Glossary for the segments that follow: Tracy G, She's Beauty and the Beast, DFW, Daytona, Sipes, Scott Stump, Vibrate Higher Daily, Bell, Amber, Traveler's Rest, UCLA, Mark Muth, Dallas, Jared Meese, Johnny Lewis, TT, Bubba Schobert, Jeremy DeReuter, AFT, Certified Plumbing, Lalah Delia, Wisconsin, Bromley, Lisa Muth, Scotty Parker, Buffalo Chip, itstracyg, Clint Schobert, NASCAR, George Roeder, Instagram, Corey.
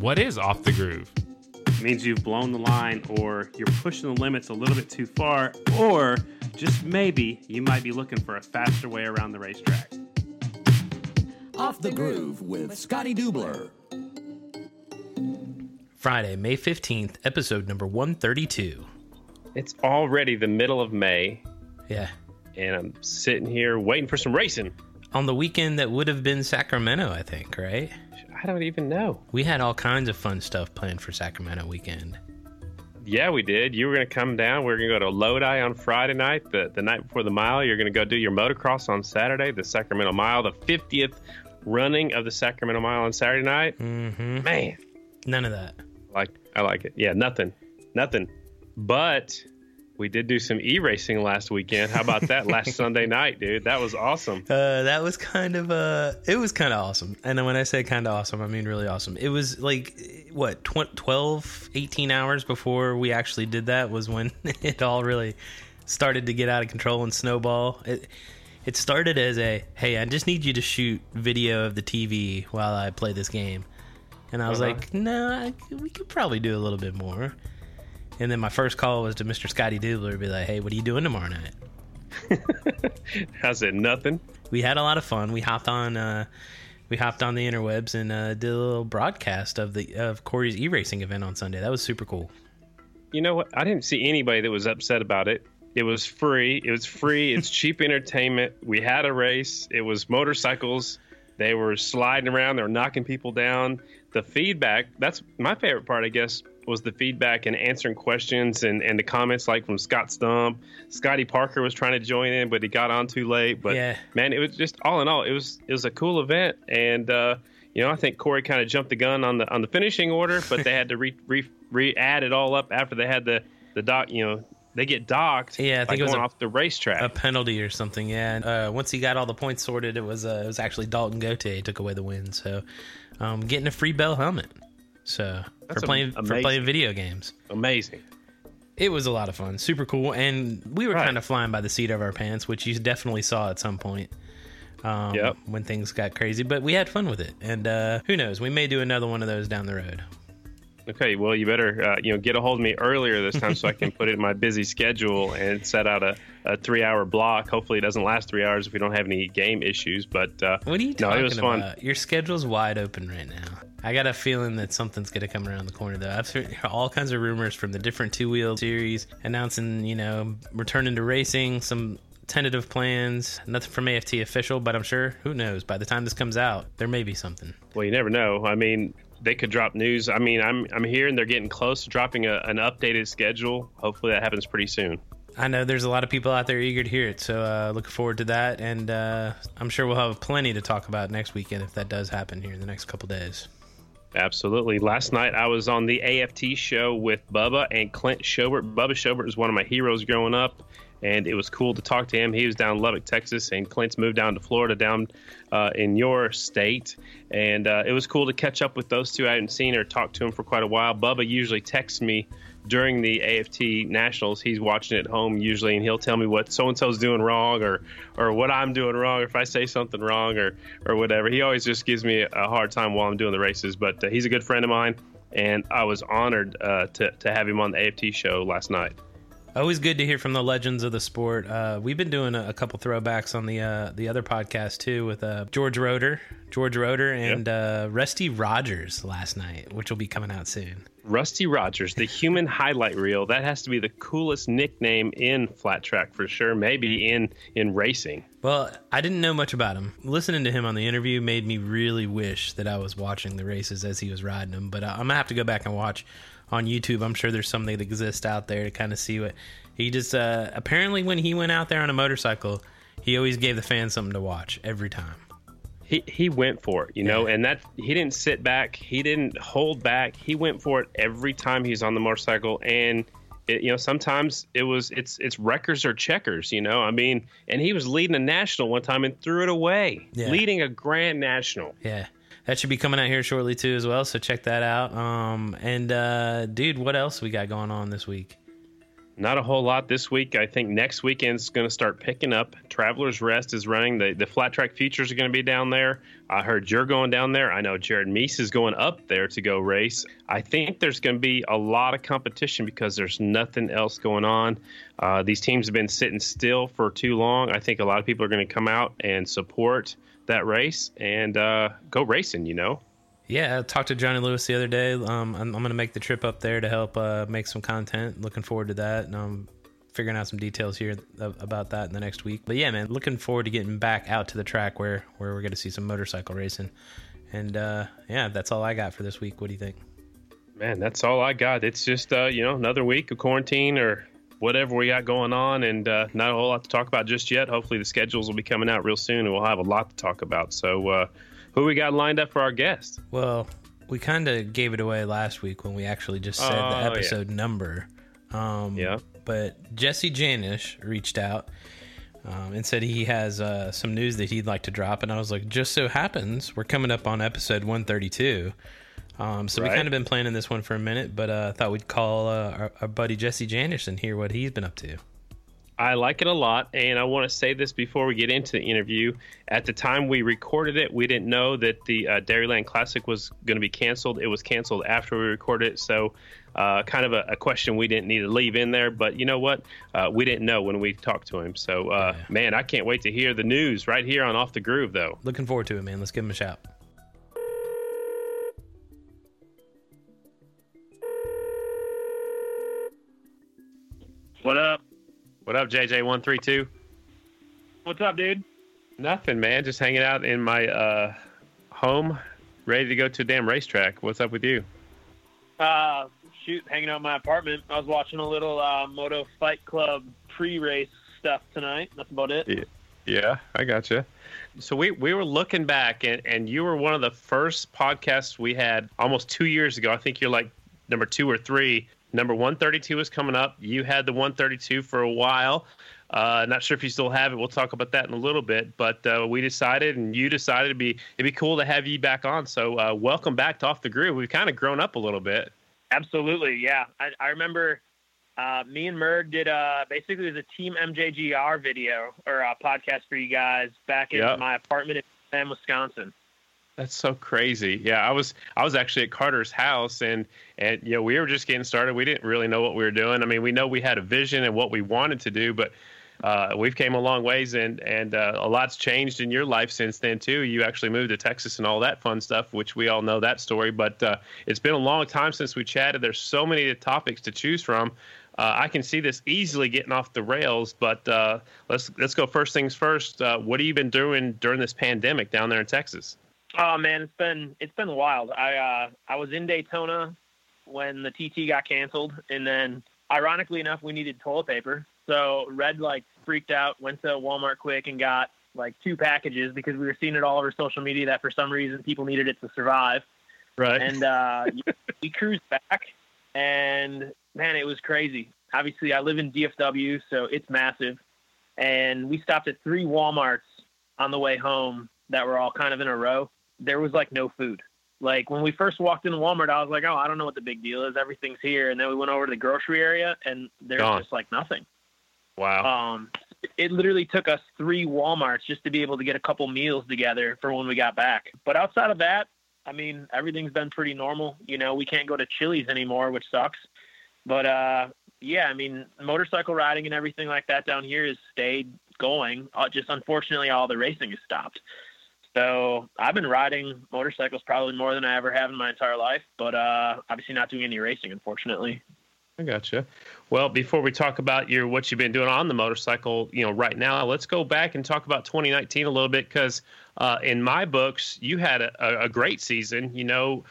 What is off the groove? It means you've blown the line, or you're pushing the limits a little bit too far, or just maybe you might be looking for a faster way around the racetrack. Off the Groove with Scotty Dubler. Friday, May 15th, episode number 132. It's already the middle of May. Yeah. And I'm sitting here waiting for some racing. On the weekend that would have been Sacramento, I think, right? I don't even know. We had all kinds of fun stuff planned for Sacramento weekend. Yeah, we did. You were going to come down. We were going to go to Lodi on Friday night, the night before the mile. You're going to go do your motocross on Saturday, the Sacramento Mile, the 50th running of the Sacramento Mile on Saturday night. Mm-hmm. Man. None of that. I like it. Yeah, nothing. But we did do some e-racing last weekend. How about that? Last Sunday night, dude. That was awesome. It was kind of awesome. And when I say kind of awesome, I mean really awesome. It was like, what, 18 hours before we actually did that was when it all really started to get out of control and snowball. It started as a, hey, I just need you to shoot video of the TV while I play this game. And I was like, no, we could probably do a little bit more. And then my first call was to Mr. Scotty Dubler to be like, hey, what are you doing tomorrow night? I said, nothing. We had a lot of fun. We hopped on the interwebs and did a little broadcast of Corey's e-racing event on Sunday. That was super cool. You know what? I didn't see anybody that was upset about it. It was free. It's cheap entertainment. We had a race. It was motorcycles. They were sliding around. They were knocking people down. The feedback, that's my favorite part, I guess, was the feedback and answering questions and the comments, like from Scott Stump. Scotty Parker was trying to join in, but he got on too late. But yeah, man, it was just all in all, it was a cool event. And I think Corey kind of jumped the gun on the finishing order, but they had to re-add it all up after they had the dock. You know, they get docked. Yeah, I think it was off the racetrack, a penalty or something. Yeah, and once he got all the points sorted, it was actually Dalton Gauthier took away the win. So, getting a free Bell helmet. So for playing video games. Amazing. It was a lot of fun. Super cool. And we were kind of flying by the seat of our pants, which you definitely saw at some point when things got crazy. But we had fun with it. And who knows? We may do another one of those down the road. Okay. Well, you better get a hold of me earlier this time so I can put it in my busy schedule and set out a 3-hour block. Hopefully it doesn't last 3 hours if we don't have any game issues. But what are you talking about? Fun. Your schedule's wide open right now. I got a feeling that something's going to come around the corner, though. I've heard all kinds of rumors from the different two-wheel series announcing, returning to racing, some tentative plans, nothing from AFT official, but I'm sure, who knows, by the time this comes out, there may be something. Well, you never know. I mean, they could drop news. I mean, I'm hearing they're getting close to dropping an updated schedule. Hopefully that happens pretty soon. I know there's a lot of people out there eager to hear it, so looking forward to that, and I'm sure we'll have plenty to talk about next weekend if that does happen here in the next couple days. Absolutely. Last night I was on the AFT show with Bubba and Clint Schobert. Bubba Schobert was one of my heroes growing up, and it was cool to talk to him. He was down in Lubbock, Texas, and Clint's moved down to Florida, down in your state. And it was cool to catch up with those two. I hadn't seen or talked to him for quite a while. Bubba usually texts me during the AFT Nationals. He's watching it at home usually, and he'll tell me what so-and-so's doing wrong or what I'm doing wrong, or if I say something wrong or whatever. He always just gives me a hard time while I'm doing the races, but he's a good friend of mine, and I was honored to have him on the AFT show last night. Always good to hear from the legends of the sport. We've been doing a couple throwbacks on the other podcast too with George Roeder and Rusty Rogers last night, which will be coming out soon. Rusty Rogers, the human highlight reel. That has to be the coolest nickname in flat track for sure, maybe in racing. Well, I didn't know much about him. Listening to him on the interview made me really wish that I was watching the races as he was riding them, but I'm going to have to go back and watch on YouTube. I'm sure there's something that exists out there to kind of see what he just apparently when he went out there on a motorcycle, he always gave the fans something to watch every time. He went for it, and that he didn't sit back. He didn't hold back. He went for it every time he's on the motorcycle. And, sometimes it's wreckers or checkers, I mean, and he was leading a national one time and threw it away, leading a grand national. Yeah. That should be coming out here shortly, too, as well. So check that out. And, dude, what else we got going on this week? Not a whole lot this week. I think next weekend's going to start picking up. Traveler's Rest is running. The flat track features are going to be down there. I heard you're going down there. I know Jared Meese is going up there to go race. I think there's going to be a lot of competition because there's nothing else going on. These teams have been sitting still for too long. I think a lot of people are going to come out and support that race and go racing, you know. Yeah, I talked to Johnny Lewis the other day. I'm going to make the trip up there to help make some content. Looking forward to that. And I'm figuring out some details here about that in the next week. But yeah, man, looking forward to getting back out to the track where we're going to see some motorcycle racing. And yeah, that's all I got for this week. What do you think? Man, that's all I got. It's just, you know, another week of quarantine or whatever we got going on, and not a whole lot to talk about just yet. Hopefully the schedules will be coming out real soon and we'll have a lot to talk about. So, who we got lined up for our guest? Well, we kind of gave it away last week when we actually just said the episode number. But Jesse Janisch reached out and said he has some news that he'd like to drop. And I was like, just so happens, we're coming up on episode 132. So we kind of been planning this one for a minute, but I thought we'd call our buddy Jesse Janisch and hear what he's been up to. I like it a lot, and I want to say this before we get into the interview. At the time we recorded it, we didn't know that the Dairyland Classic was going to be canceled. It was canceled after we recorded it, so kind of a question we didn't need to leave in there. But you know what? We didn't know when we talked to him. So, Man, I can't wait to hear the news right here on Off the Groove, though. Looking forward to it, man. Let's give him a shout. What up? What up, JJ132? What's up, dude? Nothing, man. Just hanging out in my home, ready to go to a damn racetrack. What's up with you? Shoot, hanging out in my apartment. I was watching a little Moto Fight Club pre-race stuff tonight. That's about it. Yeah, I gotcha. So we were looking back, and you were one of the first podcasts we had almost 2 years ago. I think you're like number 2 or 3. Number 132 is coming up. You had the 132 for a while. Not sure if you still have it. We'll talk about that in a little bit. But we decided, and you decided it'd be cool to have you back on. So welcome back to Off the Groove. We've kind of grown up a little bit. Absolutely, yeah. I remember me and Merg did basically it was a Team MJGR video or a podcast for you guys back in my apartment in Wisconsin. That's so crazy. Yeah, I was actually at Carter's house, and you know, we were just getting started. We didn't really know what we were doing. I mean, we know we had a vision and what we wanted to do, but we've came a long ways, and a lot's changed in your life since then too. You actually moved to Texas and all that fun stuff, which we all know that story. But it's been a long time since we chatted. There's so many topics to choose from. I can see this easily getting off the rails, but let's go first things first. What have you been doing during this pandemic down there in Texas? Oh man, it's been wild. I was in Daytona when the TT got canceled, and then ironically enough, we needed toilet paper. So Red freaked out, went to Walmart quick and got 2 packages because we were seeing it all over social media that for some reason people needed it to survive. Right. And we cruised back, and man, it was crazy. Obviously, I live in DFW, so it's massive, and we stopped at 3 Walmarts on the way home that were all kind of in a row. There was no food. When we first walked into Walmart, I was like, oh, I don't know what the big deal is. Everything's here. And then we went over to the grocery area, and there's just nothing. Wow. It literally took us 3 Walmarts just to be able to get a couple meals together for when we got back. But outside of that, I mean, everything's been pretty normal. You know, we can't go to Chili's anymore, which sucks. But yeah, I mean, motorcycle riding and everything like that down here has stayed going. Just unfortunately, all the racing has stopped. So I've been riding motorcycles probably more than I ever have in my entire life, but obviously not doing any racing, unfortunately. I gotcha. Well, before we talk about what you've been doing on the motorcycle, you know, right now, let's go back and talk about 2019 a little bit because in my books, you had a great season. You know,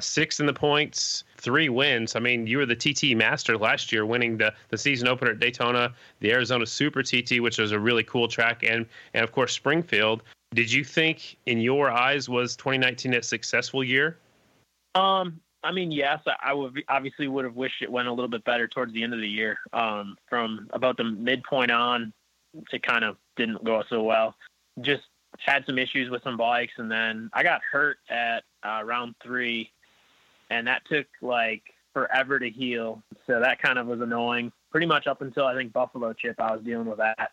6 in the points, 3 wins. I mean, you were the TT master last year, winning the season opener at Daytona, the Arizona Super TT, which was a really cool track, and of course Springfield. Did you think, in your eyes, was 2019 a successful year? I mean, yes. I would have wished it went a little bit better towards the end of the year. From about the midpoint on, it kind of didn't go so well. Just had some issues with some bikes, and then I got hurt at round 3, and that took forever to heal. So that kind of was annoying. pretty much up until I think Buffalo Chip, I was dealing with that.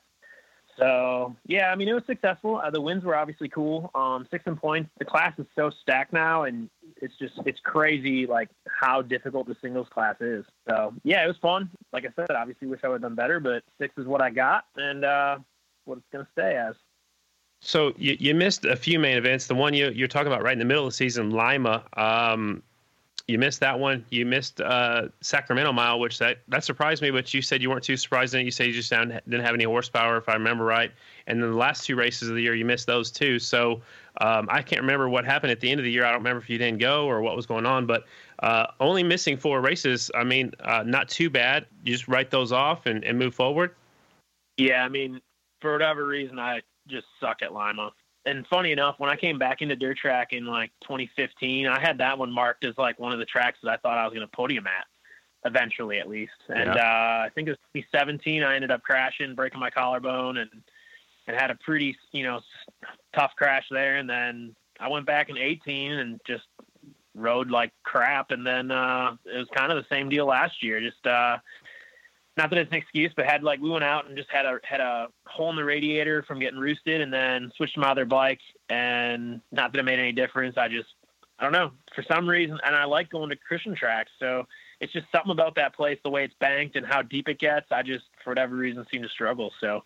So yeah, I mean, it was successful. The wins were obviously cool. 6 in points. The class is so stacked now, and it's crazy like how difficult the singles class is. So yeah, it was fun. Like I said, obviously wish I would have done better, but 6 is what I got, and what it's gonna stay as. So you missed a few main events. The one you're talking about right in the middle of the season, Lima. You missed that one. You missed Sacramento Mile, which that surprised me, but you said you weren't too surprised in it. You said you just didn't have any horsepower, if I remember right. And then the last 2 races of the year, you missed those too. So I can't remember what happened at the end of the year. I don't remember if you didn't go or what was going on, but only missing 4 races, I mean, not too bad. You just write those off and move forward? Yeah, I mean, for whatever reason, I just suck at Lima. And funny enough, when I came back into dirt track in like 2015, I had that one marked as like one of the tracks that I thought I was going to podium at eventually, at least. And I think it was 2017, I ended up crashing, breaking my collarbone and had a pretty, tough crash there. And then I went back in 2018 and just rode like crap. And then it was kind of the same deal last year. Just not that it's an excuse, but had like, we went out and just had a hole in the radiator from getting roosted, and then switched to my other bike, and not that it made any difference. I don't know, for some reason. And I like going to Christian tracks. So it's just something about that place, the way it's banked and how deep it gets. I just, for whatever reason, seem to struggle. So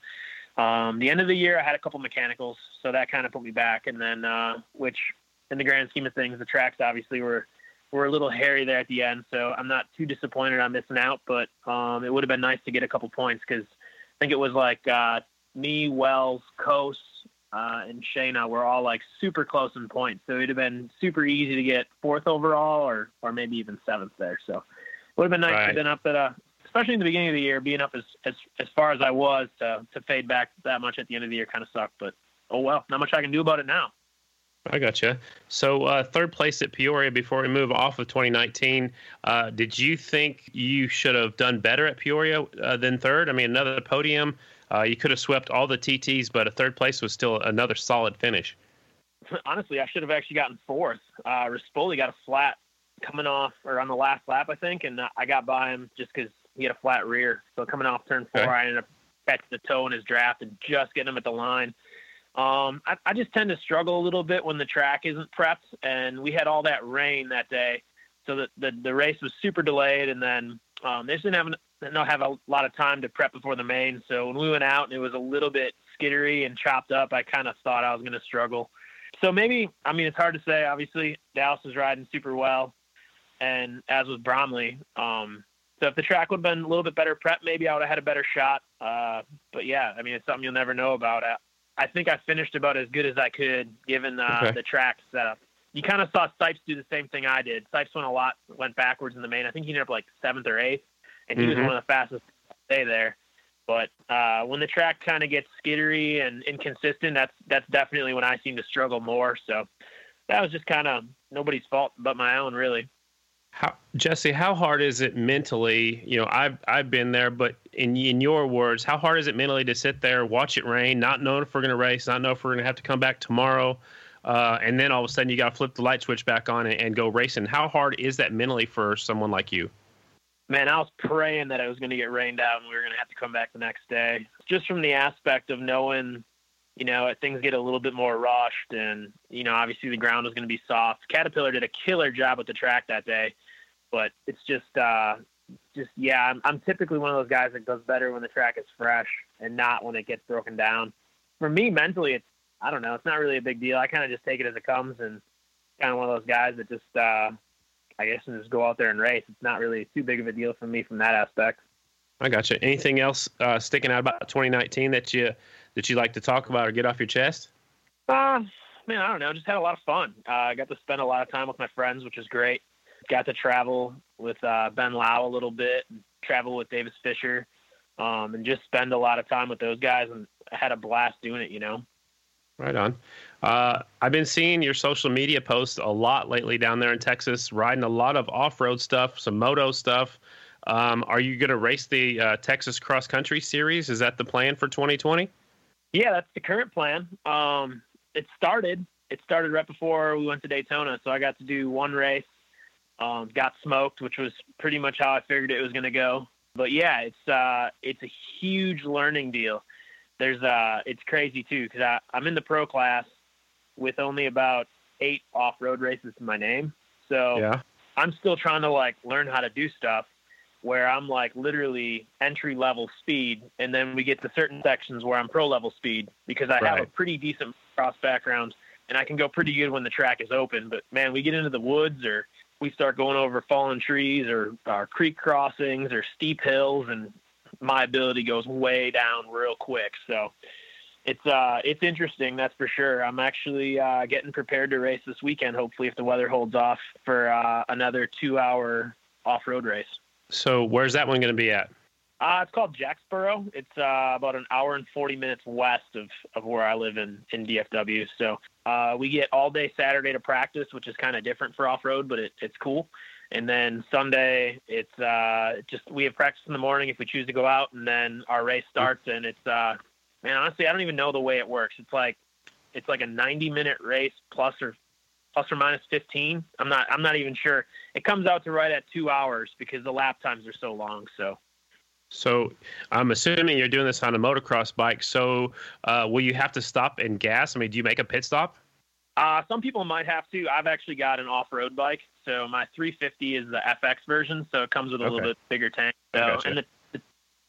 the end of the year I had a couple mechanicals, so that kind of put me back. And then, which in the grand scheme of things, the tracks obviously were a little hairy there at the end, so I'm not too disappointed on missing out, but it would have been nice to get a couple points, because I think it was like me, Wells, Coase, and Shayna were all like super close in points, so it would have been super easy to get 4th overall or maybe even 7th there. So it would have been nice to have been up at, especially in the beginning of the year, being up as far as I was, to fade back that much at the end of the year kind of sucked, but oh well, not much I can do about it now. I gotcha. So 3rd place at Peoria. Before we move off of 2019, did you think you should have done better at Peoria than 3rd? I mean, another podium. You could have swept all the TTs, but a 3rd place was still another solid finish. Honestly, I should have actually gotten 4th. Rispoli got a flat coming off, or on the last lap, I think, and I got by him just because he had a flat rear. So coming off turn 4, I ended up catching the toe in his draft and just getting him at the line. I just tend to struggle a little bit when the track isn't prepped, and we had all that rain that day. So the race was super delayed, and then they just didn't have a lot of time to prep before the main. So when we went out and it was a little bit skittery and chopped up, I kind of thought I was going to struggle. So maybe, I mean, it's hard to say. Obviously, Dallas was riding super well, and as was Bromley. So if the track would have been a little bit better prep, maybe I would have had a better shot. But yeah, I mean, it's something you'll never know about. I think I finished about as good as I could, given the track setup. You kind of saw Sipes do the same thing I did. Sipes went backwards in the main. I think he ended up like 7th or 8th, and he was one of the fastest day there. But when the track kind of gets skittery and inconsistent, that's definitely when I seem to struggle more. So that was just kind of nobody's fault but my own, really. Jesse, how hard is it mentally? I've been there, but in your words, how hard is it mentally to sit there, watch it rain, not know if we're going to race, not know if we're going to have to come back tomorrow, and then all of a sudden you got to flip the light switch back on and go racing? How hard is that mentally for someone like you? Man, I was praying that it was going to get rained out and we were going to have to come back the next day. Just from the aspect of knowing, things get a little bit more rushed, and obviously the ground was going to be soft. Caterpillar did a killer job with the track that day. But it's just I'm typically one of those guys that does better when the track is fresh and not when it gets broken down. For me, mentally, it's not really a big deal. I kind of just take it as it comes, and kind of one of those guys that just, I guess, just go out there and race. It's not really too big of a deal for me from that aspect. I gotcha. Anything else sticking out about 2019 that you like to talk about or get off your chest? Man, I don't know. Just had a lot of fun. I got to spend a lot of time with my friends, which is great. Got to travel with Ben Lau a little bit, travel with Davis Fisher, and just spend a lot of time with those guys, and I had a blast doing it, Right on. I've been seeing your social media posts a lot lately down there in Texas, riding a lot of off-road stuff, some moto stuff. Are you going to race the Texas Cross Country Series? Is that the plan for 2020? Yeah, that's the current plan. It started right before we went to Daytona, so I got to do one race. Got smoked, which was pretty much how I figured it was going to go. But yeah, it's a huge learning deal. There's it's crazy too, because I'm in the pro class with only about 8 off-road races to my name. So yeah. I'm still trying to like learn how to do stuff where I'm like literally entry level speed. And then we get to certain sections where I'm pro level speed, because I have a pretty decent cross background and I can go pretty good when the track is open. But man, we get into the woods or we start going over fallen trees or our creek crossings or steep hills, and my ability goes way down real quick. So it's interesting. That's for sure. I'm actually getting prepared to race this weekend, hopefully, if the weather holds off, for another 2-hour off-road race. So where's that one going to be at? It's called Jacksboro. It's about an hour and 40 minutes west of where I live in DFW. So we get all day Saturday to practice, which is kind of different for off-road, but it's cool. And then Sunday, it's just we have practice in the morning if we choose to go out, and then our race starts. And it's man, honestly, I don't even know the way it works. It's like a 90-minute race plus or minus 15. I'm not even sure. It comes out to right at 2 hours because the lap times are so long. So I'm assuming you're doing this on a motocross bike. So will you have to stop and gas? I mean, do you make a pit stop? Some people might have to. I've actually got an off-road bike. So my 350 is the FX version. So it comes with a little bit bigger tank. So, gotcha. And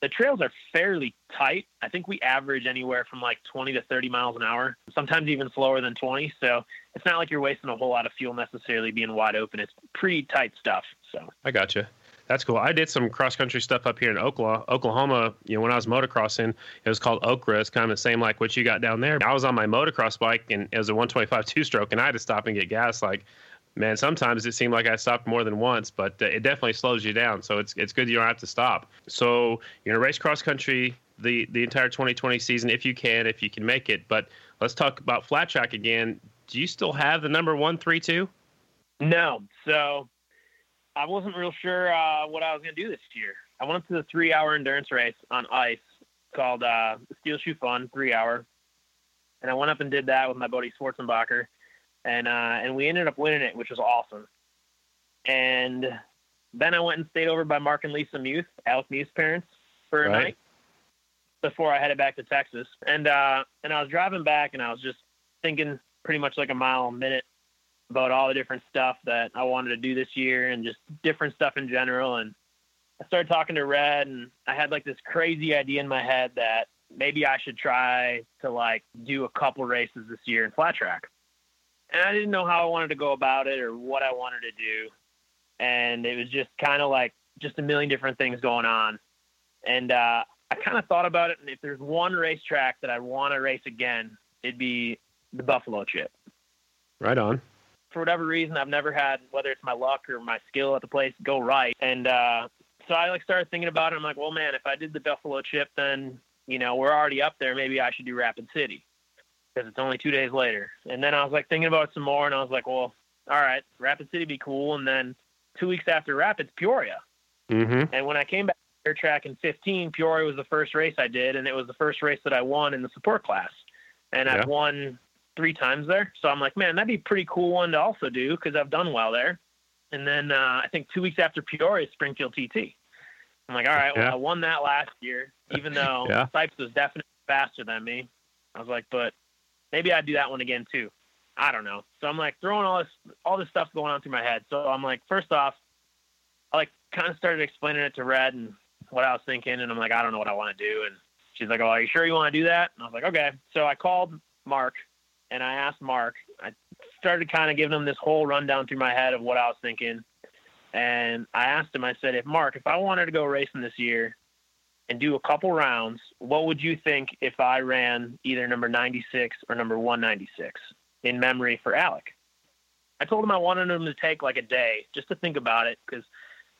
the trails are fairly tight. I think we average anywhere from like 20 to 30 miles an hour, sometimes even slower than 20. So it's not like you're wasting a whole lot of fuel necessarily being wide open. It's pretty tight stuff. So I gotcha. That's cool. I did some cross-country stuff up here in Oklahoma. You know, when I was motocrossing, it was called Okra. It's kind of the same like what you got down there. I was on my motocross bike, and it was a 125 two-stroke, and I had to stop and get gas. Like, man, sometimes it seemed like I stopped more than once, but it definitely slows you down. So it's good you don't have to stop. So you're going to race cross-country the entire 2020 season if you can make it. But let's talk about flat track again. Do you still have the number 132? No. So I wasn't real sure what I was going to do this year. I went up to the 3-hour endurance race on ice called Steel Shoe Fun 3-hour. And I went up and did that with my buddy Schwarzenbacher. And we ended up winning it, which was awesome. And then I went and stayed over by Mark and Lisa Muth, Alec Muth's parents, for a night before I headed back to Texas. And I was driving back, and I was just thinking pretty much like a mile a minute about all the different stuff that I wanted to do this year and just different stuff in general. And I started talking to Red, and I had like this crazy idea in my head that maybe I should try to like do a couple races this year in flat track. And I didn't know how I wanted to go about it or what I wanted to do. And it was just kind of like just a million different things going on. And I kind of thought about it. And if there's one racetrack that I want to race again, it'd be the Buffalo Chip. Right on. For whatever reason, I've never had, whether it's my luck or my skill at the place, go right. And so I like started thinking about it. I'm like, well, man, if I did the Buffalo Chip, then, you know, we're already up there. Maybe I should do Rapid City because it's only 2 days later. And then I was like thinking about it some more, and I was like, well, all right, Rapid City be cool. And then 2 weeks after Rapids, Peoria. Mm-hmm. And when I came back to track in 15, Peoria was the first race I did, and it was the first race that I won in the support class. And I've won 3 times there. So I'm like, man, that'd be a pretty cool one to also do because I've done well there. And then I think 2 weeks after Peoria, Springfield TT. I'm like, all right, well, I won that last year, even though Sipes was definitely faster than me. I was like, but maybe I'd do that one again too. I don't know. So I'm like throwing all this stuff going on through my head. So I'm like, first off, I like kind of started explaining it to Red and what I was thinking. And I'm like, I don't know what I want to do. And she's like, oh, are you sure you want to do that? And I was like, okay. So I called Mark. And I asked Mark, I started kind of giving him this whole rundown through my head of what I was thinking. And I asked him, I said, if I wanted to go racing this year and do a couple rounds, what would you think if I ran either number 96 or number 196 in memory for Alec? I told him I wanted him to take like a day just to think about it because,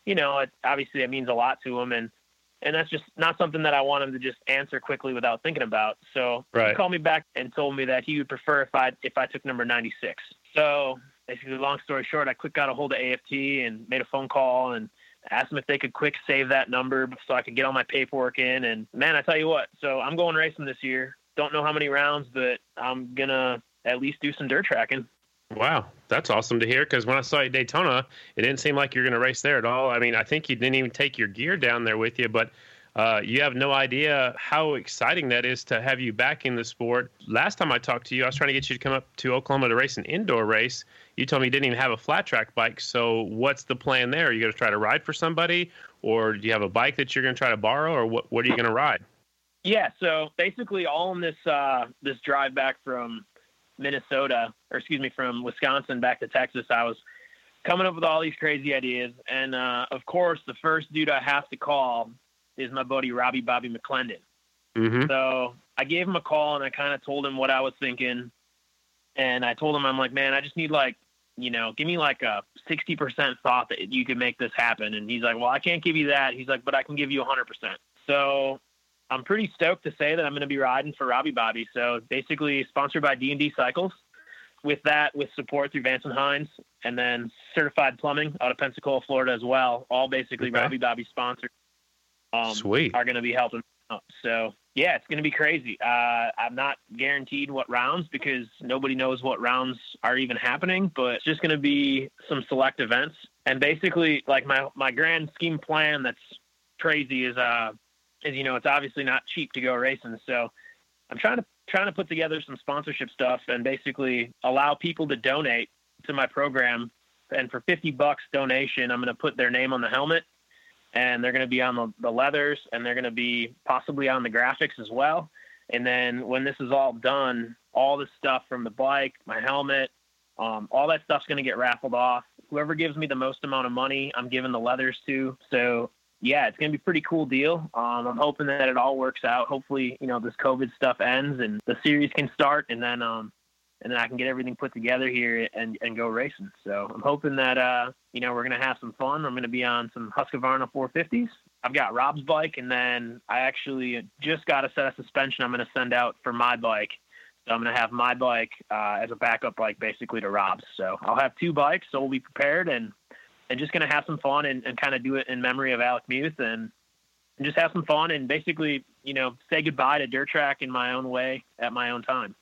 you know, obviously that means a lot to him. And that's just not something that I want him to just answer quickly without thinking about. So he called me back and told me that he would prefer if I took number 96. So basically, long story short, I quick got a hold of AFT and made a phone call and asked them if they could quick save that number so I could get all my paperwork in. And, man, I tell you what, so I'm going racing this year. Don't know how many rounds, but I'm going to at least do some dirt tracking. Wow, that's awesome to hear, because when I saw you at Daytona, it didn't seem like you were going to race there at all. I mean, I think you didn't even take your gear down there with you, but you have no idea how exciting that is to have you back in the sport. Last time I talked to you, I was trying to get you to come up to Oklahoma to race an indoor race. You told me you didn't even have a flat track bike, so what's the plan there? Are you going to try to ride for somebody, or do you have a bike that you're going to try to borrow, or what are you going to ride? Yeah, so basically all in this this drive back from Minnesota, or excuse me, from Wisconsin back to Texas, I was coming up with all these crazy ideas. And, of course, the first dude I have to call is my buddy Robbie Bobby McClendon. Mm-hmm. So I gave him a call, and I kind of told him what I was thinking. And I told him, I'm like, man, I just need, like, you know, give me like a 60% thought that you can make this happen. And he's like, well, I can't give you that. He's like, but I can give you 100%. So I'm pretty stoked to say that I'm going to be riding for Robbie Bobby. So basically sponsored by D&D Cycles, with that, with support through Vance and Hines, and then Certified Plumbing out of Pensacola, Florida as well. All basically okay. Robbie Bobby sponsored. Sweet. Are going to be helping out. So yeah, it's going to be crazy. I'm not guaranteed what rounds, because nobody knows what rounds are even happening, but it's just going to be some select events. And basically, like, my grand scheme plan that's crazy is, as you know, it's obviously not cheap to go racing. So I'm trying to put together some sponsorship stuff and basically allow people to donate to my program. And for $50 donation, I'm going to put their name on the helmet, and they're going to be on the leathers, and they're going to be possibly on the graphics as well. And then when this is all done, all the stuff from the bike, my helmet, all that stuff's going to get raffled off. Whoever gives me the most amount of money, I'm giving the leathers to. So yeah, it's going to be a pretty cool deal. I'm hoping that it all works out. Hopefully, you know, this COVID stuff ends and the series can start, and then I can get everything put together here and go racing. So I'm hoping that, you know, we're going to have some fun. I'm going to be on some Husqvarna 450s. I've got Rob's bike, and then I actually just got a set of suspension I'm going to send out for my bike. So I'm going to have my bike as a backup bike basically to Rob's. So I'll have two bikes, so we'll be prepared and just going to have some fun and kind of do it in memory of Alec Muth and just have some fun and basically, you know, say goodbye to dirt track in my own way at my own time.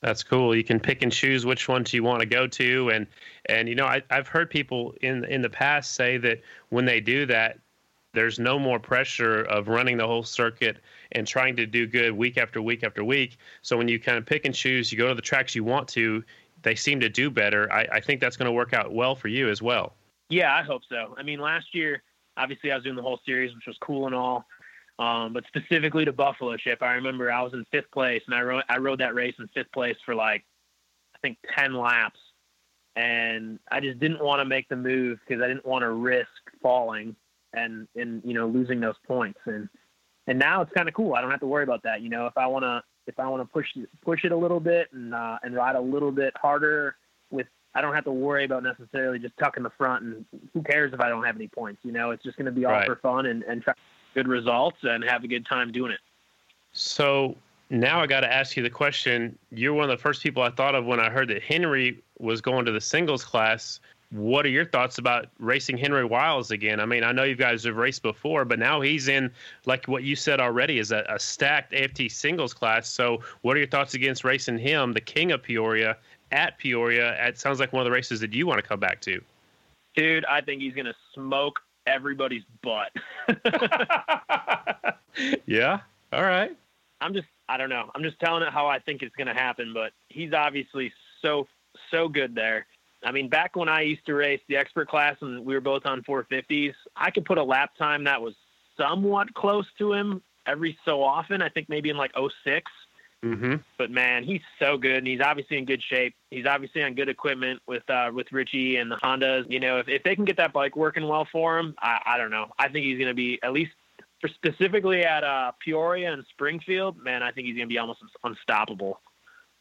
That's cool. You can pick and choose which ones you want to go to. And you know, I've heard people in the past say that when they do that, there's no more pressure of running the whole circuit and trying to do good week after week after week. So when you kind of pick and choose, you go to the tracks you want to, they seem to do better. I think that's going to work out well for you as well. Yeah, I hope so. I mean, last year, obviously, I was doing the whole series, which was cool and all, but specifically to Buffalo Chip, I remember I was in fifth place, and I rode that race in fifth place for, like, I think 10 laps, and I just didn't want to make the move because I didn't want to risk falling and you know, losing those points. And now it's kind of cool. I don't have to worry about that. You know, if I want to push it a little bit and ride a little bit harder, with I don't have to worry about necessarily just tucking the front, and who cares if I don't have any points, you know, it's just going to be all for fun and try good results and have a good time doing it. So now I got to ask you the question. You're one of the first people I thought of when I heard that Henry was going to the singles class. What are your thoughts about racing Henry Wiles again? I mean, I know you guys have raced before, but now he's in, like what you said already, is a stacked AFT singles class. So what are your thoughts against racing him, the king of Peoria, at Peoria? It sounds like one of the races that you want to come back to. Dude, I think he's going to smoke everybody's butt. Yeah. All right. I don't know. I'm just telling it how I think it's going to happen, but he's obviously so good there. I mean, back when I used to race the expert class and we were both on 450s, I could put a lap time that was somewhat close to him every so often. I think maybe in like 06. Mm-hmm. But man, he's so good, and he's obviously in good shape. He's obviously on good equipment with Richie and the Hondas. You know, if they can get that bike working well for him, I don't know. I think he's going to be, at least for specifically at Peoria and Springfield, man, I think he's going to be almost unstoppable.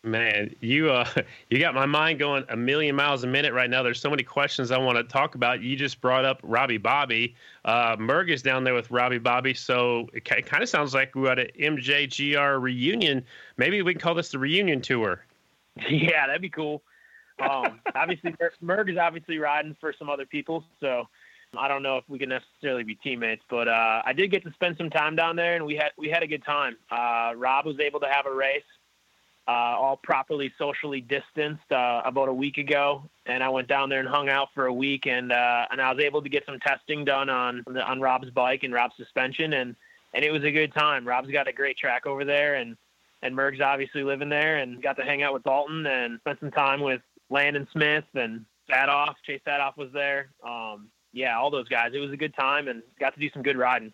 Man, you got my mind going a million miles a minute right now. There's so many questions I want to talk about. You just brought up Robbie Bobby. Merg is down there with Robbie Bobby, so it kind of sounds like we're at an MJGR reunion. Maybe we can call this the reunion tour. Yeah, that'd be cool. Obviously, Merg is obviously riding for some other people, so I don't know if we can necessarily be teammates, but I did get to spend some time down there, and we had a good time. Rob was able to have a race. all properly socially distanced about a week ago. And I went down there and hung out for a week, and I was able to get some testing done on Rob's bike and Rob's suspension, and it was a good time. Rob's got a great track over there, and Merg's obviously living there, and got to hang out with Dalton and spent some time with Landon Smith and Sadoff. Chase Sadoff was there. Yeah, all those guys. It was a good time and got to do some good riding.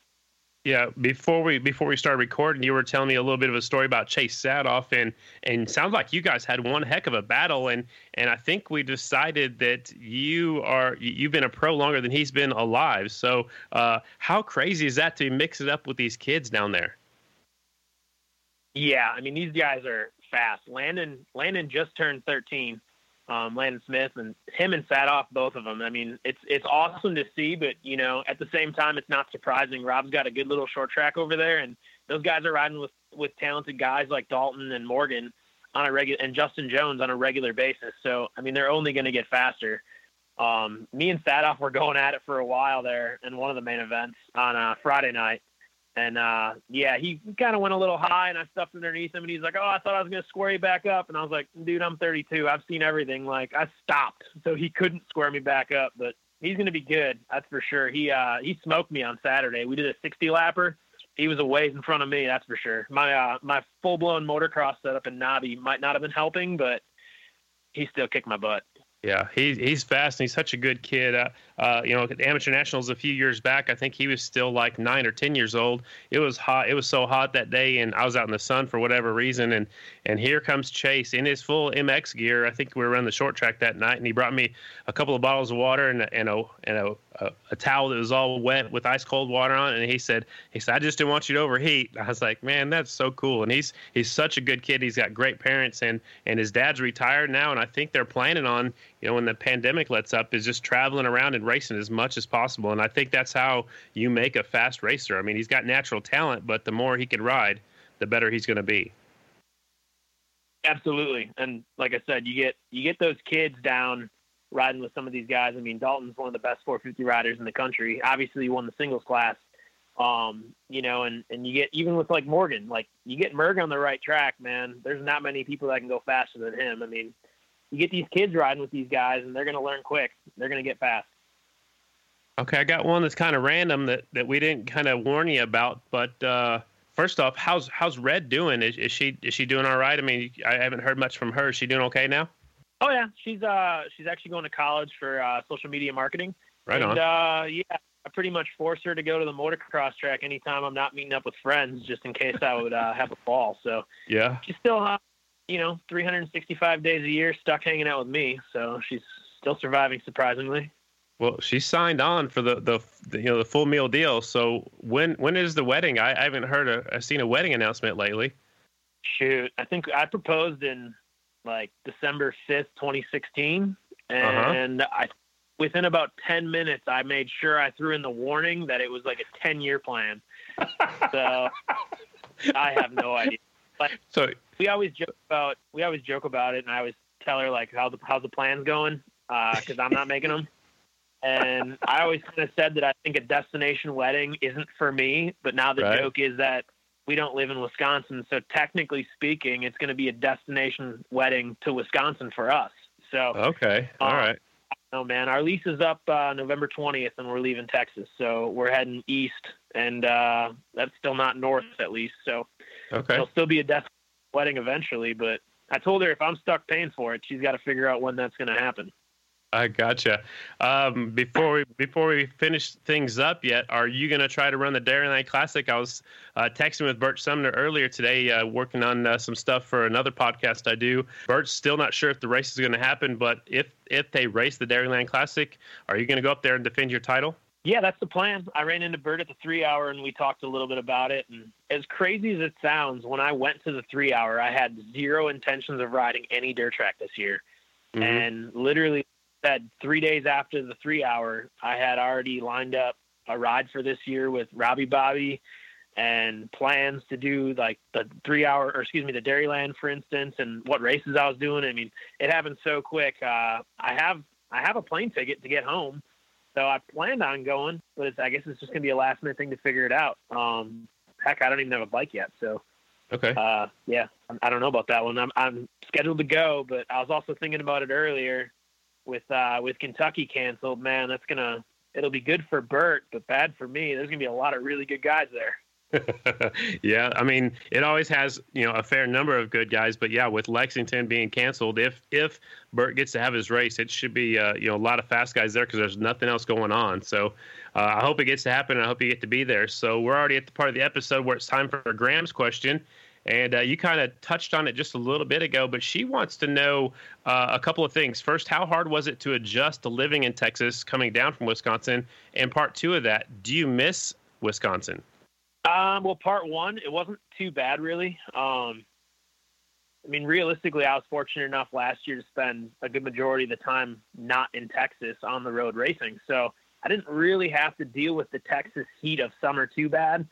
Yeah, before we started recording, you were telling me a little bit of a story about Chase Sadoff, and sounds like you guys had one heck of a battle, and I think we decided that you've been a pro longer than he's been alive. So how crazy is that to mix it up with these kids down there? Yeah, I mean, these guys are fast. Landon just turned 13. Landon Smith, and him and Sadoff, both of them. I mean, it's awesome to see, but, you know, at the same time, it's not surprising. Rob's got a good little short track over there, and those guys are riding with talented guys like Dalton and Morgan on a regular, and Justin Jones on a regular basis. So, I mean, they're only going to get faster. Me and Sadoff were going at it for a while there in one of the main events on Friday night. And, yeah, he kind of went a little high, and I stuffed underneath him, and he's like, oh, I thought I was going to square you back up. And I was like, dude, I'm 32. I've seen everything. Like, I stopped, so he couldn't square me back up, but he's going to be good. That's for sure. He smoked me on Saturday. We did a 60-lapper. He was a ways in front of me, that's for sure. My full-blown motocross setup in Nobby might not have been helping, but he still kicked my butt. Yeah, he's fast, and he's such a good kid. You know, at Amateur Nationals a few years back, I think he was still like 9 or 10 years old. It was hot. It was so hot that day, and I was out in the sun for whatever reason. And here comes Chase in his full MX gear. I think we were running the short track that night, and he brought me a couple of bottles of water and a towel that was all wet with ice cold water on it. And he said, I just didn't want you to overheat. I was like, man, that's so cool. And he's such a good kid. He's got great parents, and his dad's retired now, and I think they're planning on, you know, when the pandemic lets up, is just traveling around and racing as much as possible. And I think that's how you make a fast racer. I mean, he's got natural talent, but the more he can ride, the better he's going to be. Absolutely. And like I said, you get those kids down riding with some of these guys. I mean, Dalton's one of the best 450 riders in the country. Obviously, he won the singles class. You know, and you get, even with like Morgan, like you get Merg on the right track, man, there's not many people that can go faster than him. I mean, you get these kids riding with these guys, and they're going to learn quick. They're going to get fast. Okay, I got one that's kind of random that we didn't kind of warn you about. But first off, how's Red doing? Is she doing all right? I mean, I haven't heard much from her. Is she doing okay now? Oh yeah, she's actually going to college for social media marketing. Right on. And, yeah, I pretty much force her to go to the motocross track anytime I'm not meeting up with friends, just in case I would have a fall. So yeah, she's still. 365 days a year stuck hanging out with me, so she's still surviving, surprisingly. Well, she signed on for the full meal deal. So when is the wedding? I haven't heard seen a wedding announcement lately. Shoot, I think I proposed in like December 5th, 2016, and within about 10 minutes, I made sure I threw in the warning that it was like a 10-year plan. So I have no idea. Like, so we always joke about it, and I always tell her like how's the plans going, because I'm not making them. And I always kind of said that I think a destination wedding isn't for me, but now the joke is that we don't live in Wisconsin, so technically speaking, it's going to be a destination wedding to Wisconsin for us. So okay, all right. Oh man, our lease is up November 20th, and we're leaving Texas, so we're heading east, and that's still not north at least. So okay, it'll still be a destination wedding eventually, but I told her if I'm stuck paying for it, she's got to figure out when that's going to happen. I gotcha. Before we finish things up yet, are you going to try to run the Dairyland Classic? I was texting with Bert Sumner earlier today, working on some stuff for another podcast I do. Bert's still not sure if the race is going to happen, but if they race the Dairyland Classic, are you going to go up there and defend your title? Yeah, that's the plan. I ran into Bert at the 3-hour, and we talked a little bit about it. And as crazy as it sounds, when I went to the 3-hour, I had zero intentions of riding any dirt track this year. Mm-hmm. And literally that 3 days after the 3-hour, I had already lined up a ride for this year with Robbie Bobby and plans to do like the 3-hour, or excuse me, the Dairyland, for instance, and what races I was doing. I mean, it happened so quick. I have a plane ticket to get home. So I planned on going, but I guess it's just going to be a last-minute thing to figure it out. Heck, I don't even have a bike yet, so Okay. Yeah, I don't know about that one. I'm scheduled to go, but I was also thinking about it earlier with Kentucky canceled. Man, that's gonna it'll be good for Bert, but bad for me. There's gonna be a lot of really good guys there. Yeah, I mean, it always has, you know, a fair number of good guys, but yeah, with Lexington being canceled, if Burt gets to have his race, it should be you know, a lot of fast guys there because there's nothing else going on. So I hope it gets to happen. I hope you get to be there. So we're already at the part of the episode where it's time for Graham's question, and you kind of touched on it just a little bit ago, but she wants to know a couple of things. First, how hard was it to adjust to living in Texas coming down from Wisconsin? And part two of that, do you miss Wisconsin? Well, part one, it wasn't too bad, really. I mean, realistically, I was fortunate enough last year to spend a good majority of the time not in Texas on the road racing. So I didn't really have to deal with the Texas heat of summer too bad.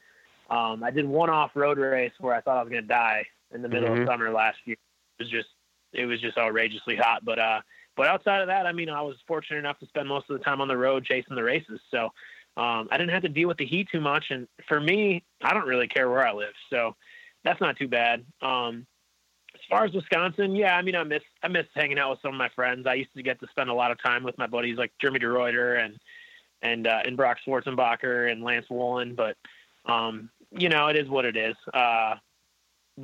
I did one off-road race where I thought I was going to die in the middle of summer last year. It was just outrageously hot. But outside of that, I mean, I was fortunate enough to spend most of the time on the road chasing the races. So I didn't have to deal with the heat too much. And for me, I don't really care where I live. So that's not too bad. As far as Wisconsin, yeah, I mean, I miss hanging out with some of my friends. I used to get to spend a lot of time with my buddies like Jeremy DeReuter and Brock Schwarzenbacher and Lance Woolen. But, you know, it is what it is. The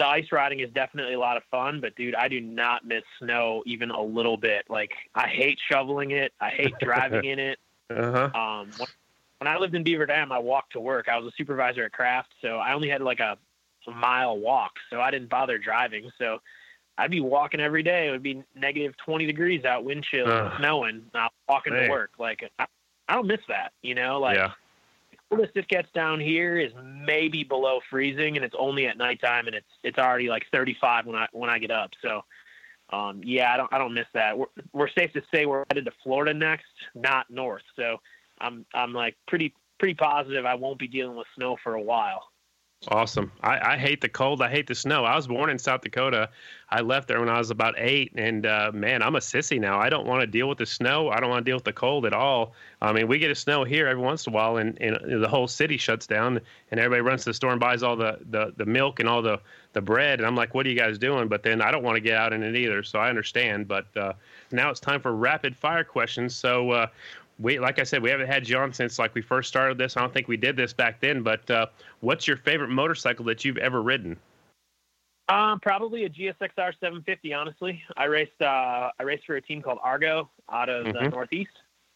ice riding is definitely a lot of fun, but dude, I do not miss snow even a little bit. Like, I hate shoveling it. I hate driving in it. Uh-huh. When I lived in Beaver Dam, I walked to work. I was a supervisor at Kraft, so I only had like a mile walk, so I didn't bother driving. So I'd be walking every day. It would be negative 20 degrees out, wind chill, snowing, and I'm walking to work. Like, I don't miss that, you know? Like, the coolest it gets down here is maybe below freezing, and it's only at nighttime, and it's already like 35 when I get up. So, yeah, I don't miss that. We're safe to say we're headed to Florida next, not north. So I'm like pretty positive I won't be dealing with snow for a while. Awesome. I hate the cold. I hate the snow. I was born in South Dakota. I left there when I was about 8, and man, I'm a sissy now. I don't want to deal with the snow. I don't want to deal with the cold at all. I mean, we get a snow here every once in a while, and the whole city shuts down, and everybody runs to the store and buys all the milk and all the bread, and I'm like, what are you guys doing? But then I don't want to get out in it either, so I understand. But now it's time for rapid-fire questions. So like I said, we haven't had you on since like we first started this. I don't think we did this back then, but what's your favorite motorcycle that you've ever ridden? Probably a GSXR 750. Honestly, I raced for a team called Argo out of the Northeast,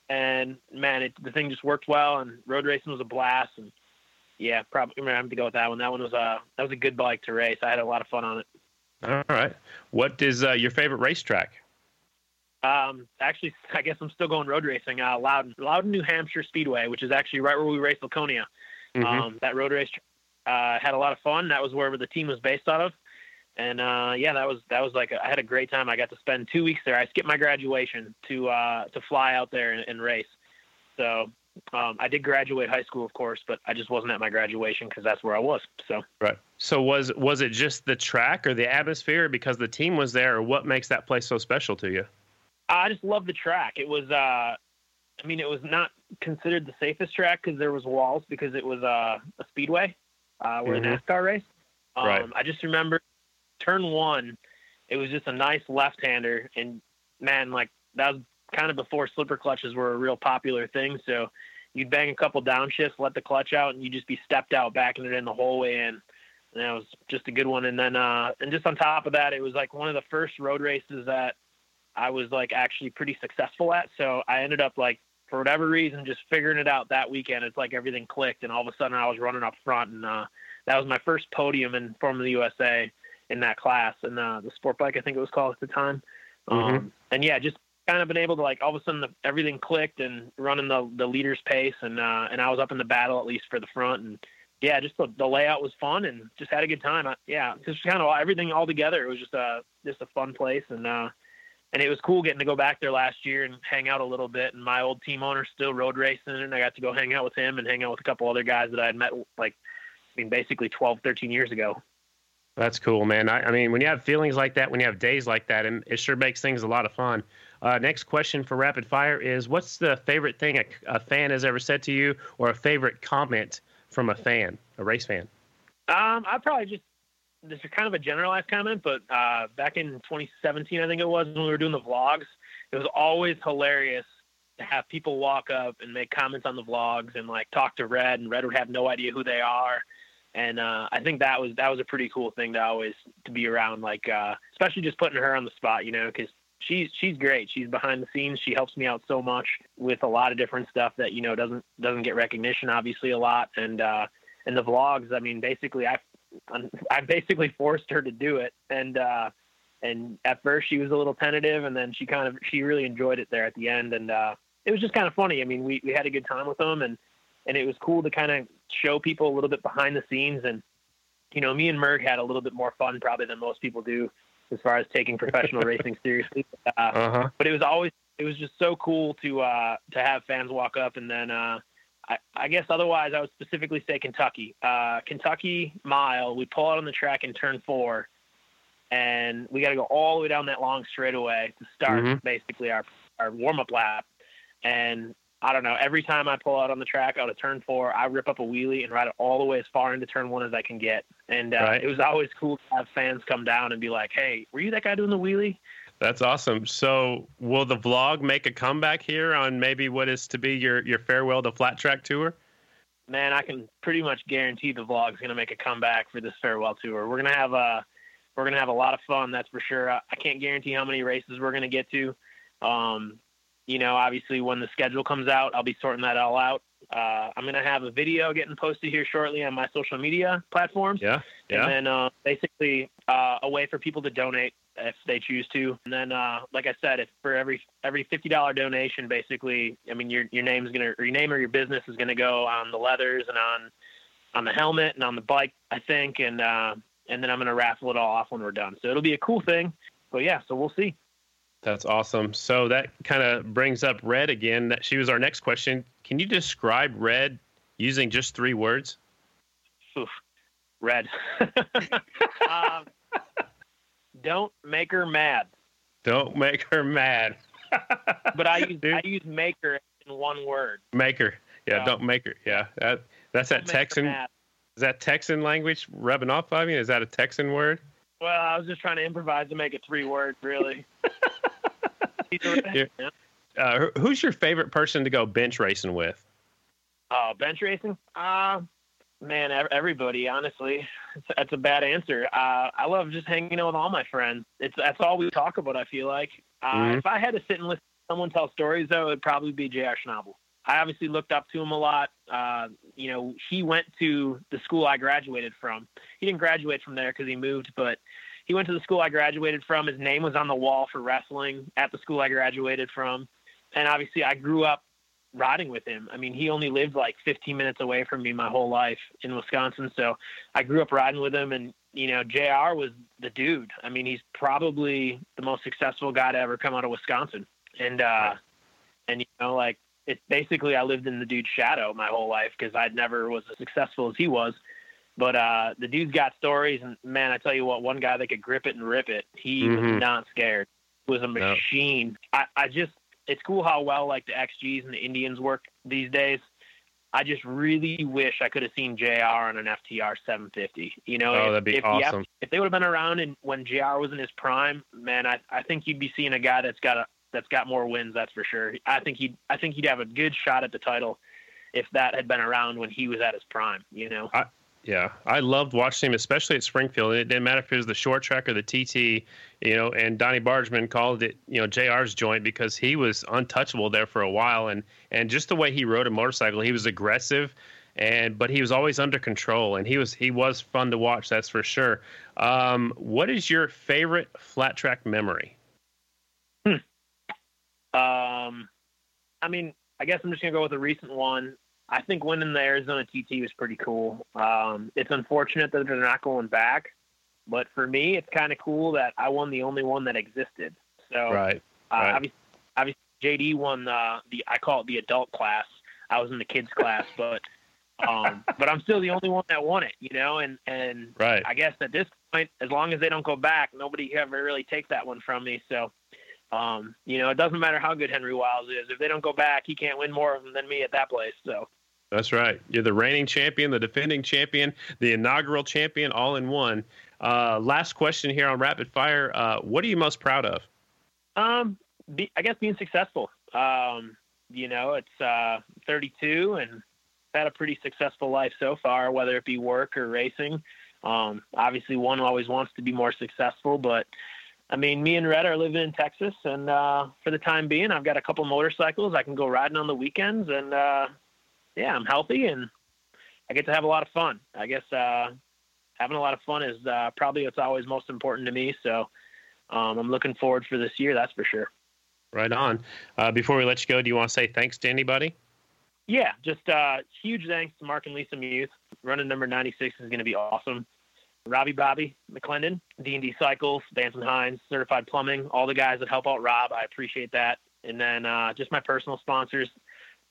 and man, the thing just worked well, and road racing was a blast. And yeah, probably I'm gonna have to go with that one. That one was a good bike to race. I had a lot of fun on it. All right, what is your favorite racetrack? Actually, I guess I'm still going road racing. Loudon, New Hampshire Speedway, which is actually right where we raced Laconia. That road race had a lot of fun. That was where the team was based out of, and yeah, that was like I had a great time. I got to spend 2 weeks there. I skipped my graduation to fly out there and race. So I did graduate high school, of course, but I just wasn't at my graduation because that's where I was. So right. So was it just the track or the atmosphere, because the team was there, or what makes that place so special to you? I just love the track. It was, I mean, it was not considered the safest track because there was walls, because it was a speedway where a NASCAR race. Right. I just remember turn one, it was just a nice left-hander, and man, like that was kind of before slipper clutches were a real popular thing. So you'd bang a couple downshifts, let the clutch out, and you'd just be stepped out, backing it in the whole way in. And that was just a good one. And then, and just on top of that, it was like one of the first road races that I was like actually pretty successful at. So I ended up like, for whatever reason, just figuring it out that weekend. It's like everything clicked, and all of a sudden I was running up front, and that was my first podium in Formula USA in that class. And the sport bike, I think it was called at the time. And yeah, just kind of been able to like, all of a sudden everything clicked, and running the leader's pace. And I was up in the battle, at least for the front. And yeah, just the layout was fun, and just had a good time. Just kind of everything all together. It was just a fun place. And it was cool getting to go back there last year and hang out a little bit. And my old team owner still road racing, and I got to go hang out with him and hang out with a couple other guys that I had met, like, I mean, basically 12, 13 years ago. That's cool, man. I mean, when you have feelings like that, when you have days like that, and it sure makes things a lot of fun. Next question for Rapid Fire is, what's the favorite thing a fan has ever said to you, or a favorite comment from a fan, a race fan? I'd probably just this is kind of a generalized comment, but back in 2017, I think it was, when we were doing the vlogs, it was always hilarious to have people walk up and make comments on the vlogs and like talk to Red, and Red would have no idea who they are. And I think that was a pretty cool thing to be around, like especially just putting her on the spot, you know, because she's great. She's behind the scenes. She helps me out so much with a lot of different stuff that, you know, doesn't get recognition obviously a lot. And the vlogs, I mean, basically I basically forced her to do it. And at first she was a little tentative, and then she really enjoyed it there at the end. And it was just kind of funny. I mean, we had a good time with them, and it was cool to kind of show people a little bit behind the scenes. And, you know, me and Merg had a little bit more fun probably than most people do as far as taking professional racing seriously. But it was just so cool to have fans walk up. And then I guess otherwise I would specifically say Kentucky. Kentucky Mile, we pull out on the track in turn 4, and we got to go all the way down that long straightaway to start basically our warm-up lap. And I don't know, every time I pull out on the track out of turn 4, I rip up a wheelie and ride it all the way as far into turn 1 as I can get. And It was always cool to have fans come down and be like, hey, were you that guy doing the wheelie? That's awesome. So will the vlog make a comeback here on maybe what is to be your farewell to flat track tour? Man, I can pretty much guarantee the vlog's going to make a comeback for this farewell tour. We're going to have a lot of fun, that's for sure. I can't guarantee how many races we're going to get to. You know, obviously when the schedule comes out, I'll be sorting that all out. I'm going to have a video getting posted here shortly on my social media platforms. Yeah. And then basically a way for people to donate if they choose to. And then, like I said, if for every $50 donation, basically, I mean, your name or your business is going to go on the leathers and on the helmet and on the bike, I think. And then I'm going to raffle it all off when we're done. So it'll be a cool thing, but yeah, so we'll see. That's awesome. So that kind of brings up Red again. That she was our next question. Can you describe Red using just 3 words? Oof. Red. Don't make her mad. Don't make her mad. But I use maker in 1 word. Maker. Yeah. Don't make her. Yeah. That's that Texan. Is that Texan language rubbing off on you? Is that a Texan word? Well, I was just trying to improvise to make it 3 words, really. Who's your favorite person to go bench racing with? Oh, bench racing? Man, everybody, honestly. That's a bad answer. I love just hanging out with all my friends. That's all we talk about, I feel like. If I had to sit and listen to someone tell stories, though, it would probably be J.R. Schnabel. I obviously looked up to him a lot. You know, he went to the school I graduated from. He didn't graduate from there because he moved, but he went to the school I graduated from. His name was on the wall for wrestling at the school I graduated from. And obviously I grew up riding with him. I mean, he only lived like 15 minutes away from me my whole life in Wisconsin. So I grew up riding with him, and, you know, JR was the dude. I mean, he's probably the most successful guy to ever come out of Wisconsin. And, you know, like, it's basically I lived in the dude's shadow my whole life because I never was as successful as he was. But the dude's got stories, and, man, I tell you what, one guy that could grip it and rip it, he was not scared. He was a machine. No. I just – it's cool how well, like, the XGs and the Indians work these days. I just really wish I could have seen JR on an FTR 750. You know, that'd be awesome. If they would have been around and when JR was in his prime, man, I think you'd be seeing a guy that's got more wins, that's for sure. I think he'd have a good shot at the title if that had been around when he was at his prime, you know. I loved watching him, especially at Springfield. It didn't matter if it was the short track or the TT, you know, and Donnie Bargeman called it, you know, JR's joint because he was untouchable there for a while, and just the way he rode a motorcycle, he was aggressive, but he was always under control, and he was fun to watch, that's for sure. What is your favorite flat track memory? I mean, I guess I'm just gonna go with a recent one. I think winning the Arizona TT was pretty cool. It's unfortunate that they're not going back, but for me, it's kind of cool that I won the only one that existed. So, right. Obviously, JD won I call it the adult class. I was in the kids class, but I'm still the only one that won it, you know. And right. I guess at this point, as long as they don't go back, nobody ever really takes that one from me. So. You know, it doesn't matter how good Henry Wiles is. If they don't go back, he can't win more of them than me at that place. So that's right. You're the reigning champion, the defending champion, the inaugural champion, all in one. Last question here on Rapid Fire. What are you most proud of? I guess being successful. You know, it's 32 and had a pretty successful life so far, whether it be work or racing. Obviously one always wants to be more successful, but I mean, me and Red are living in Texas, and for the time being, I've got a couple motorcycles. I can go riding on the weekends, and yeah, I'm healthy and I get to have a lot of fun. I guess having a lot of fun is probably what's always most important to me. So I'm looking forward for this year. That's for sure. Right on. Before we let you go, do you want to say thanks to anybody? Yeah, just huge thanks to Mark and Lisa Muth. Running number 96 is going to be awesome. Robbie Bobby McClendon, D&D Cycles, Banton Hines, Certified Plumbing, all the guys that help out Rob. I appreciate that. And then just my personal sponsors.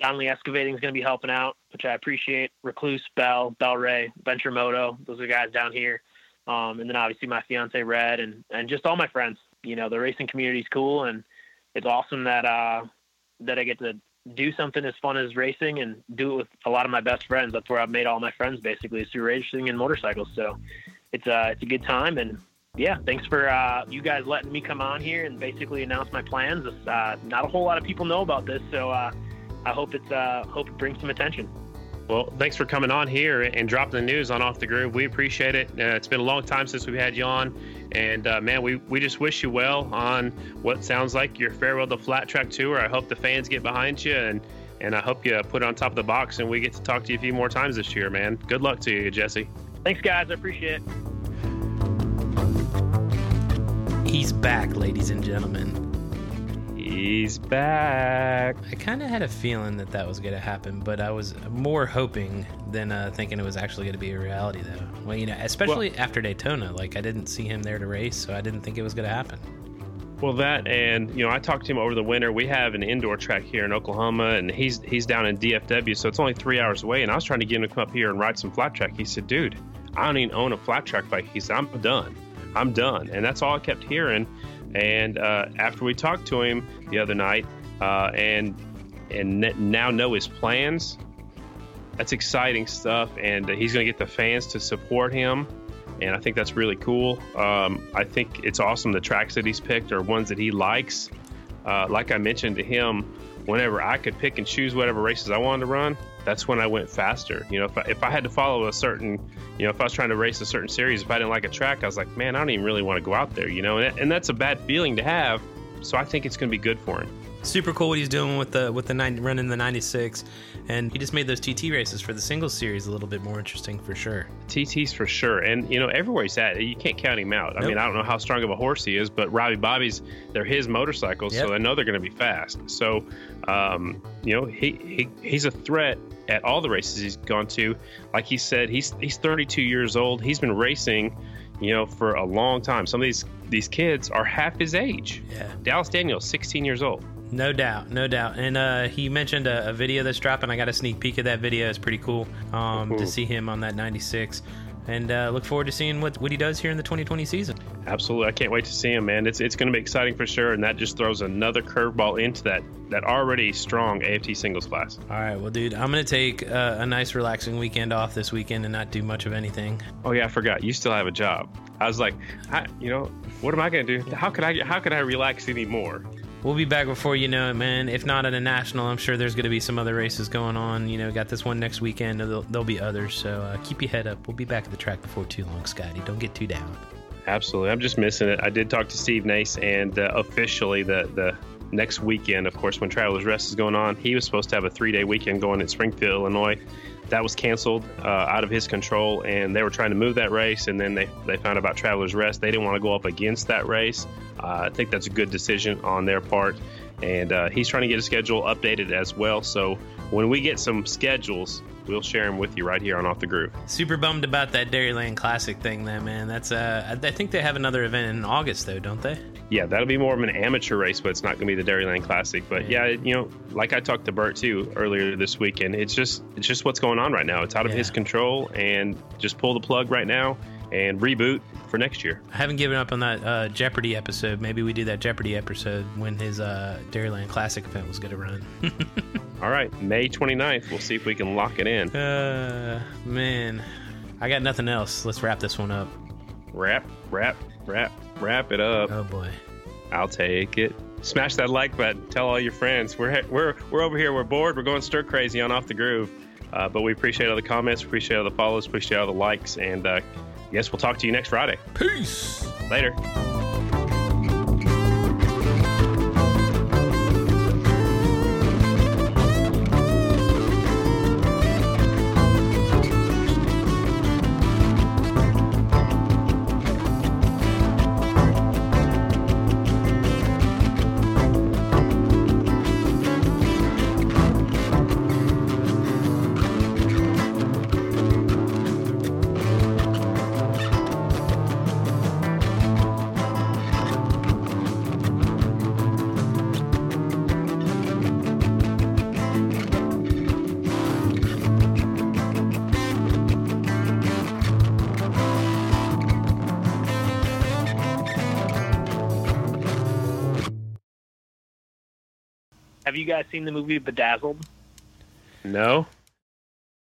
Donnelly Excavating is going to be helping out, which I appreciate. Recluse, Bell Ray, Venture Moto. Those are the guys down here. And then obviously my fiance Red and just all my friends. You know, the racing community is cool, and it's awesome that that I get to do something as fun as racing and do it with a lot of my best friends. That's where I've made all my friends, basically, is through racing and motorcycles. So it's a good time. And yeah, thanks for you guys letting me come on here and basically announce my plans. Not a whole lot of people know about this, so I hope it brings some attention. Well, thanks for coming on here and dropping the news on Off the Groove. We appreciate it. It's been a long time since we've had you on. And, man, we just wish you well on what sounds like your farewell to Flat Track Tour. I hope the fans get behind you, and I hope you put it on top of the box and we get to talk to you a few more times this year, man. Good luck to you, Jesse. Thanks, guys. I appreciate it. He's back, ladies and gentlemen. He's back. I kind of had a feeling that was going to happen, but I was more hoping than thinking it was actually going to be a reality, though. Well, you know, especially after Daytona, like I didn't see him there to race, so I didn't think it was going to happen. Well, that, and you know, I talked to him over the winter. We have an indoor track here in Oklahoma, and he's down in DFW, so it's only 3 hours away. And I was trying to get him to come up here and ride some flat track. He said, "Dude, I don't even own a flat track bike." He said, "I'm done," and that's all I kept hearing. And after we talked to him the other night and now know his plans, that's exciting stuff. And he's going to get the fans to support him. And I think that's really cool. I think it's awesome. The tracks that he's picked are ones that he likes. Like I mentioned to him, whenever I could pick and choose whatever races I wanted to run, that's when I went faster. You know, if I had to follow a certain, you know, if I was trying to race a certain series, if I didn't like a track, I was like, man, I don't even really want to go out there, you know, and that's a bad feeling to have. So I think it's going to be good for him. Super cool what he's doing with the running the 96, and he just made those TT races for the single series a little bit more interesting for sure. TT's for sure, and you know everywhere he's at, you can't count him out. Nope. I mean, I don't know how strong of a horse he is, but Robbie Bobby's, they're his motorcycles, yep. So I know they're going to be fast. So, you know, he's a threat at all the races he's gone to. Like he said, he's 32 years old. He's been racing, you know, for a long time. Some of these kids are half his age. Yeah. Dallas Daniels, 16 years old. No doubt. And he mentioned a video that's dropping. I got a sneak peek of that video. It's pretty cool to see him on that 96. And look forward to seeing what he does here in the 2020 season. Absolutely. I can't wait to see him, man. It's going to be exciting for sure. And that just throws another curveball into that already strong AFT singles class. All right. Well, dude, I'm going to take a nice relaxing weekend off this weekend and not do much of anything. Oh, yeah. I forgot. You still have a job. I was like, what am I going to do? How can I relax anymore? We'll be back before you know it, man. If not at a national, I'm sure there's going to be some other races going on. You know, got this one next weekend. There'll be others. So keep your head up. We'll be back at the track before too long, Scotty. Don't get too down. Absolutely. I'm just missing it. I did talk to Steve Nace, and officially the next weekend, of course, when Traveler's Rest is going on, he was supposed to have a 3-day weekend going in Springfield, Illinois. That was canceled out of his control, and they were trying to move that race, and then they found about Traveler's Rest. They didn't want to go up against that race. I think that's a good decision on their part, and he's trying to get a schedule updated as well. So when we get some schedules, we'll share them with you right here on Off the Groove. Super bummed about that Dairyland Classic thing, though, man. That's I think they have another event in August, though, don't they? Yeah, that'll be more of an amateur race, but it's not going to be the Dairyland Classic. But yeah, you know, like I talked to Bert too earlier this weekend, it's just what's going on right now. It's out of his control, and just pull the plug right now and reboot for next year. I haven't given up on that Jeopardy episode. Maybe we do that Jeopardy episode when his Dairyland Classic event was going to run. All right, May 29th. We'll see if we can lock it in. Man, I got nothing else. Let's wrap this one up. Wrap it up. Oh boy, I'll take it. Smash that like button. Tell all your friends. We're over here. We're bored. We're going stir crazy on Off the Groove. But we appreciate all the comments. Appreciate all the follows. Appreciate all the likes. And I guess we'll talk to you next Friday. Peace. Later. Have you guys seen the movie Bedazzled? No.